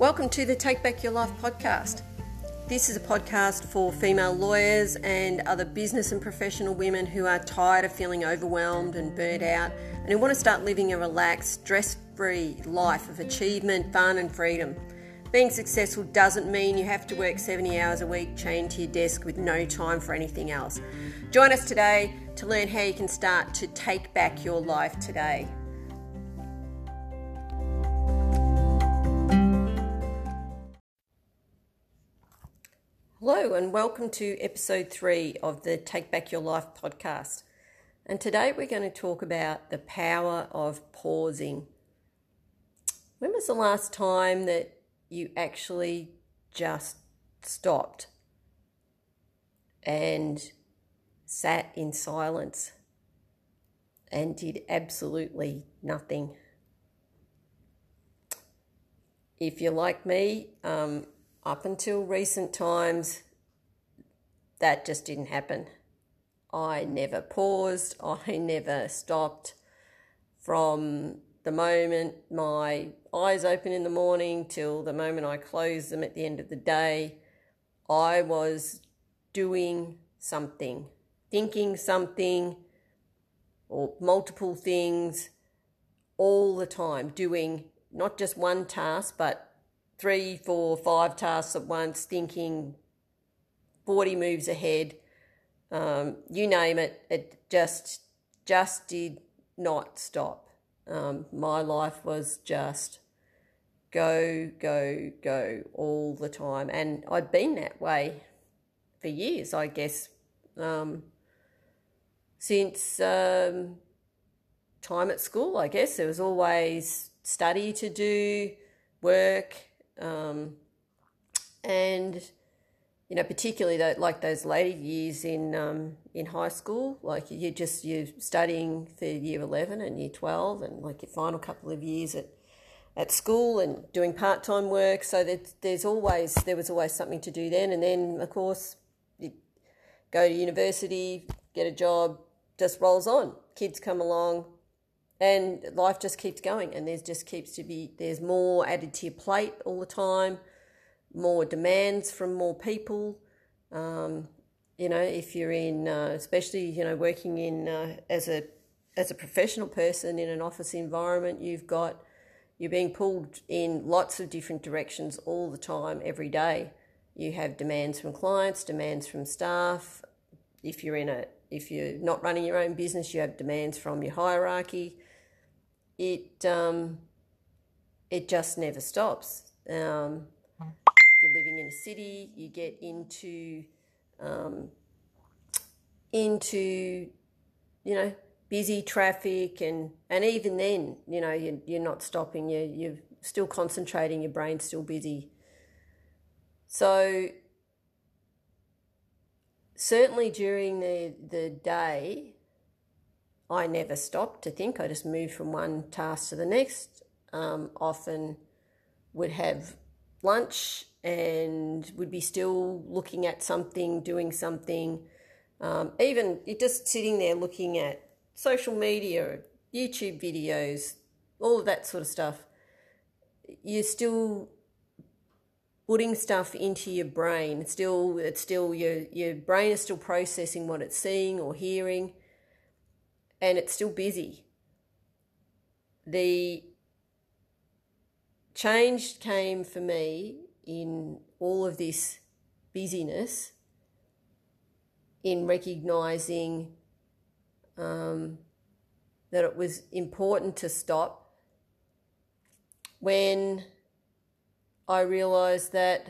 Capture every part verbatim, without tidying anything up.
Welcome to the Take Back Your Life podcast. This is a podcast for female lawyers and other business and professional women who are tired of feeling overwhelmed and burnt out and who want to start living a relaxed, stress-free life of achievement, fun and freedom. Being successful doesn't mean you have to work seventy hours a week chained to your desk with no time for anything else. Join us today to learn how you can start to take back your life today. Hello and welcome to episode three of the Take Back Your Life podcast. And today we're going to talk about the power of pausing. When was the last time that you actually just stopped and sat in silence and did absolutely nothing? If you're like me, um, up until recent times, that just didn't happen. I never paused. I never stopped from the moment my eyes open in the morning till the moment I close them at the end of the day. I was doing something, thinking something or multiple things all the time, doing not just one task but three, four, five tasks at once, thinking forty moves ahead, um, you name it, it just, just did not stop. Um, my life was just go, go, go all the time. And I'd been that way for years, I guess, um, since um, time at school, I guess. There was always study to do, work, um, and, you know, particularly that, like those later years in um, in high school, like you just you're studying for year eleven and year twelve, and like your final couple of years at at school and doing part time work. So that there's always there was always something to do then. And then of course you go to university, get a job, just rolls on. Kids come along, and life just keeps going. And there's just keeps to be there's more added to your plate all the time. More demands from more people, um, you know, if you're in, uh, especially, you know, working in, uh, as a, as a professional person in an office environment, you've got, you're being pulled in lots of different directions all the time, every day. You have demands from clients, demands from staff. If you're in a, if you're not running your own business, you have demands from your hierarchy. It, um, it just never stops. Um, You're living in a city, you get into, um, into, you know, busy traffic, and, and even then, you know, you're, you're not stopping, you're, you're still concentrating, your brain's still busy. So certainly during the, the day, I never stopped to think. I just moved from one task to the next, um, often would have lunch and would be still looking at something, doing something, um, even just sitting there looking at social media, YouTube videos, all of that sort of stuff. You're still putting stuff into your brain. It's still, it's still your your brain is still processing what it's seeing or hearing, and it's still busy. The change came for me in all of this busyness in recognising um, that it was important to stop when I realised that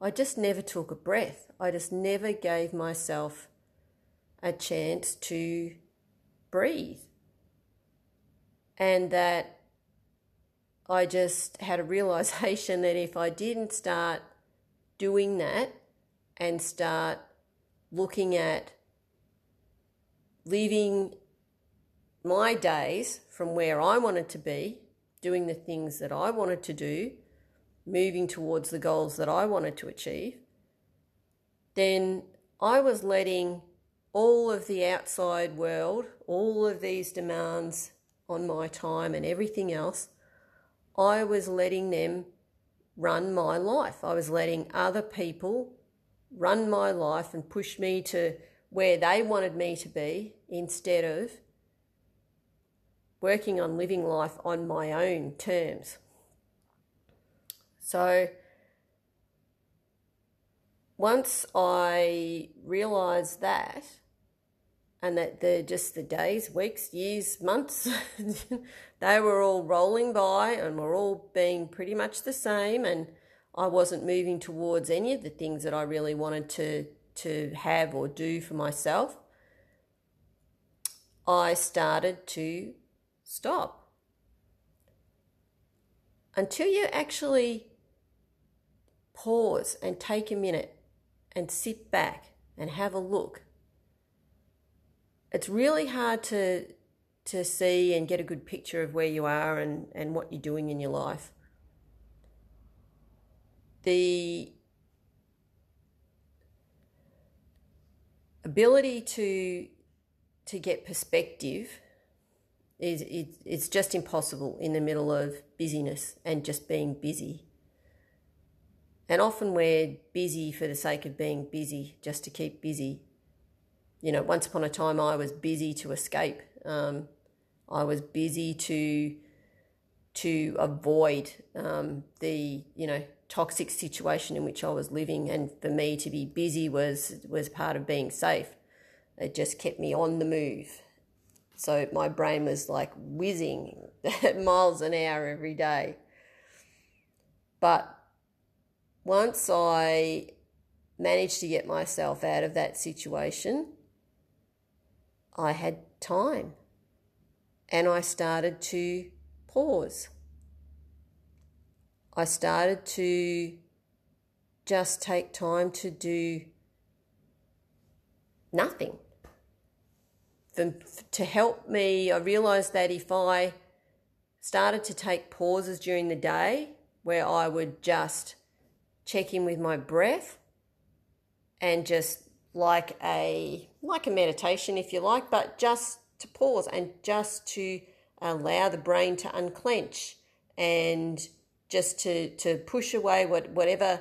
I just never took a breath. I just never gave myself a chance to breathe, and that I just had a realisation that if I didn't start doing that and start looking at living my days from where I wanted to be, doing the things that I wanted to do, moving towards the goals that I wanted to achieve, then I was letting all of the outside world, all of these demands on my time and everything else, I was letting them run my life. I was letting other people run my life and push me to where they wanted me to be instead of working on living life on my own terms. So once I realised that, and that the just the days, weeks, years, months, they were all rolling by and were all being pretty much the same, and I wasn't moving towards any of the things that I really wanted to, to have or do for myself, I started to stop. Until you actually pause and take a minute and sit back and have a look, it's really hard to to see and get a good picture of where you are and, and what you're doing in your life. The ability to to get perspective is it, it's just impossible in the middle of busyness and just being busy. And often we're busy for the sake of being busy, just to keep busy. You know, once upon a time I was busy to escape. Um, I was busy to to avoid um, the, you know, toxic situation in which I was living. And for me to be busy was, was part of being safe. It just kept me on the move. So my brain was like whizzing at miles an hour every day. But once I managed to get myself out of that situation, I had time and I started to pause. I started to just take time to do nothing. For, to help me, I realised that if I started to take pauses during the day where I would just check in with my breath and just like a like a meditation, if you like, but just to pause and just to allow the brain to unclench and just to, to push away what, whatever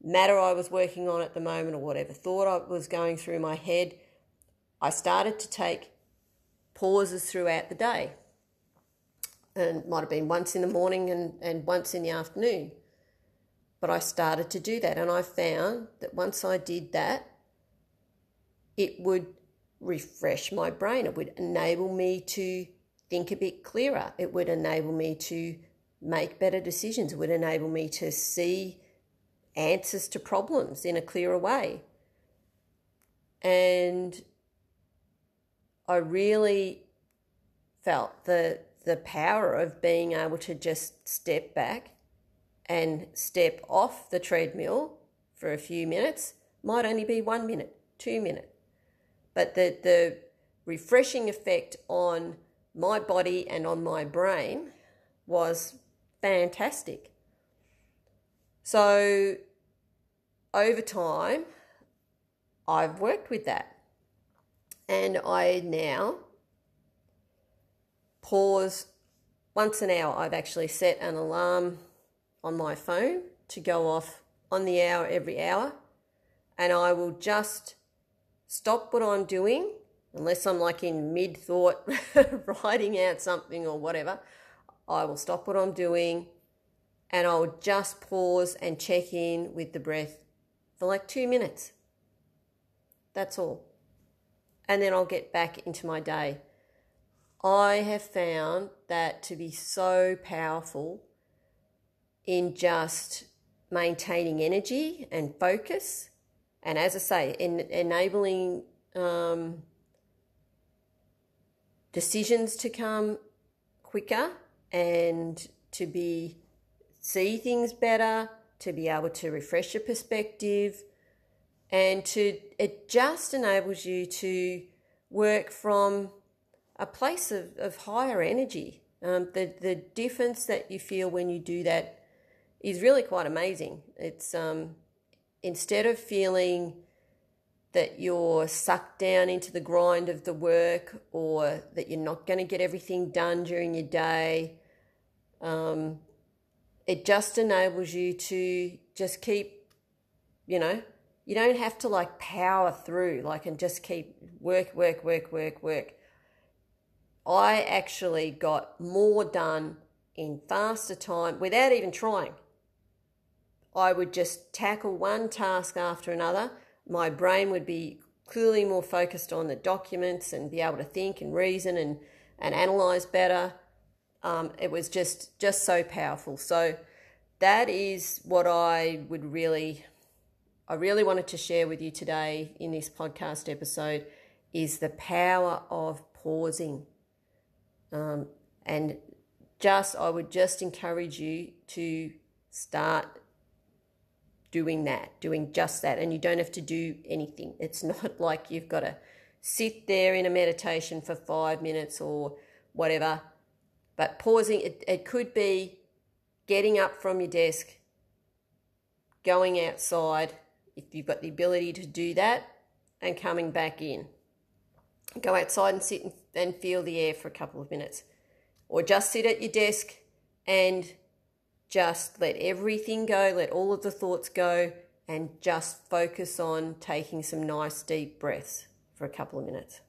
matter I was working on at the moment or whatever thought I was going through my head. I started to take pauses throughout the day, and it might have been once in the morning and, and once in the afternoon. But I started to do that, and I found that once I did that, it would refresh my brain. It would enable me to think a bit clearer. It would enable me to make better decisions. It would enable me to see answers to problems in a clearer way. And I really felt the, the power of being able to just step back and step off the treadmill for a few minutes. Might only be one minute, two minutes. But the, the refreshing effect on my body and on my brain was fantastic. So over time, I've worked with that. And I now pause once an hour. I've actually set an alarm on my phone to go off on the hour every hour, and I will just stop what I'm doing, unless I'm like in mid-thought writing out something or whatever. I will stop what I'm doing and I'll just pause and check in with the breath for like two minutes. That's all. And then I'll get back into my day. I have found that to be so powerful in just maintaining energy and focus, and as I say, in enabling um, decisions to come quicker and to be see things better, to be able to refresh your perspective, and to it just enables you to work from a place of, of higher energy. Um, the the difference that you feel when you do that is really quite amazing. It's um, instead of feeling that you're sucked down into the grind of the work or that you're not going to get everything done during your day, um, it just enables you to just keep, you know, you don't have to like power through, like, and just keep work, work, work, work, work. I actually got more done in faster time without even trying. I would just tackle one task after another. My brain would be clearly more focused on the documents and be able to think and reason and, and analyze better. Um, it was just, just so powerful. So that is what I would really, I really wanted to share with you today in this podcast episode, is the power of pausing. Um, and just, I would just encourage you to start doing that, doing just that. And you don't have to do anything. It's not like you've got to sit there in a meditation for five minutes or whatever. But pausing, it, it could be getting up from your desk, going outside, if you've got the ability to do that, and coming back in. Go outside and sit and, and feel the air for a couple of minutes. Or just sit at your desk and just let everything go, let all of the thoughts go, and just focus on taking some nice deep breaths for a couple of minutes.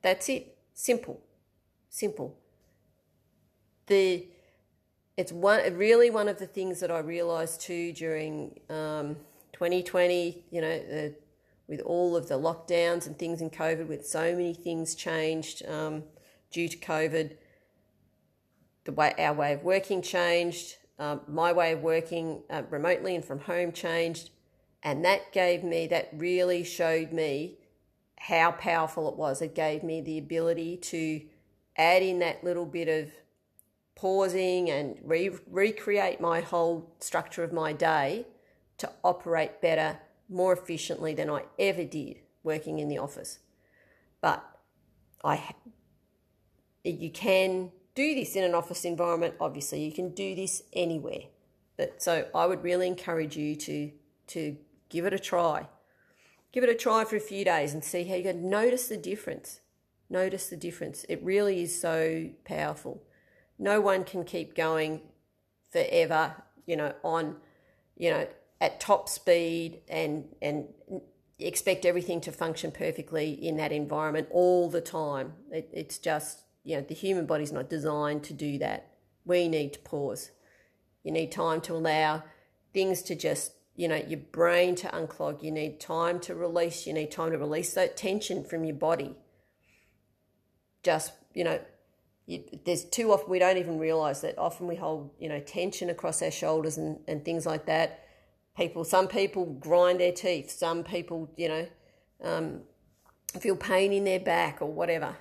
That's it. Simple. Simple. The it's one really one of the things that I realised too during um, twenty twenty, you know, the, with all of the lockdowns and things in COVID, with so many things changed um, due to COVID. The way our way of working changed, um, my way of working uh, remotely and from home changed, and that gave me, that really showed me how powerful it was. It gave me the ability to add in that little bit of pausing and re- recreate my whole structure of my day to operate better, more efficiently than I ever did working in the office. But I, you can do this in an office environment. Obviously, you can do this anywhere. But so I would really encourage you to to give it a try. Give it a try for a few days and see how you go. Notice the difference. Notice the difference. It really is so powerful. No one can keep going forever, you know, on, you know, at top speed and and expect everything to function perfectly in that environment all the time. It, it's just, you know, the human body's not designed to do that. We need to pause. You need time to allow things to just, you know, your brain to unclog. You need time to release. You need time to release that tension from your body. Just, you know, you, there's too often we don't even realise that often we hold, you know, tension across our shoulders and, and things like that. People, some people grind their teeth. Some people, you know, um, feel pain in their back or whatever.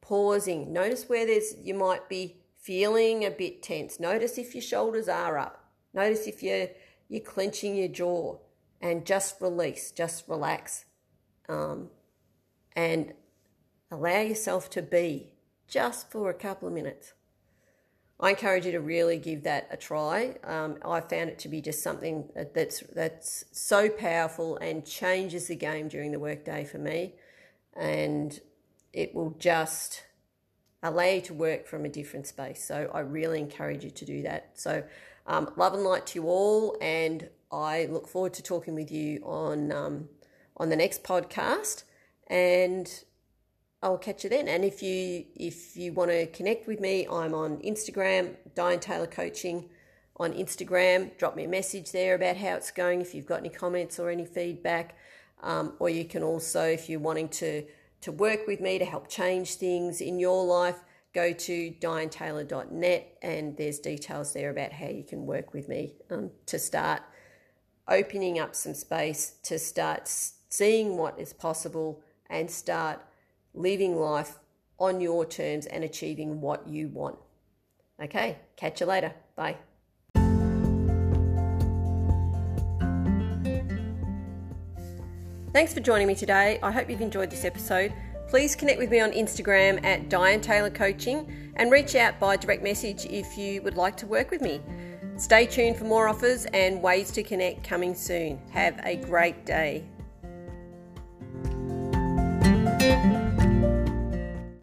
Pausing. Notice where there's you might be feeling a bit tense. Notice if your shoulders are up. Notice if you're, you're clenching your jaw, and just release, just relax, um, and allow yourself to be just for a couple of minutes. I encourage you to really give that a try. Um, I found it to be just something that, that's, that's so powerful and changes the game during the workday for me. And it will just allow you to work from a different space. So I really encourage you to do that. So um, love and light to you all. And I look forward to talking with you on um, on the next podcast. And I'll catch you then. And if you if you want to connect with me, I'm on Instagram, Diane Taylor Coaching on Instagram. Drop me a message there about how it's going, if you've got any comments or any feedback. Um, or you can also, if you're wanting to, to work with me to help change things in your life, go to diane taylor dot net, and there's details there about how you can work with me um, to start opening up some space, to start seeing what is possible and start living life on your terms and achieving what you want. Okay, catch you later. Bye. Thanks for joining me today. I hope you've enjoyed this episode. Please connect with me on Instagram at Diane Taylor Coaching, and reach out by direct message if you would like to work with me. Stay tuned for more offers and ways to connect coming soon. Have a great day.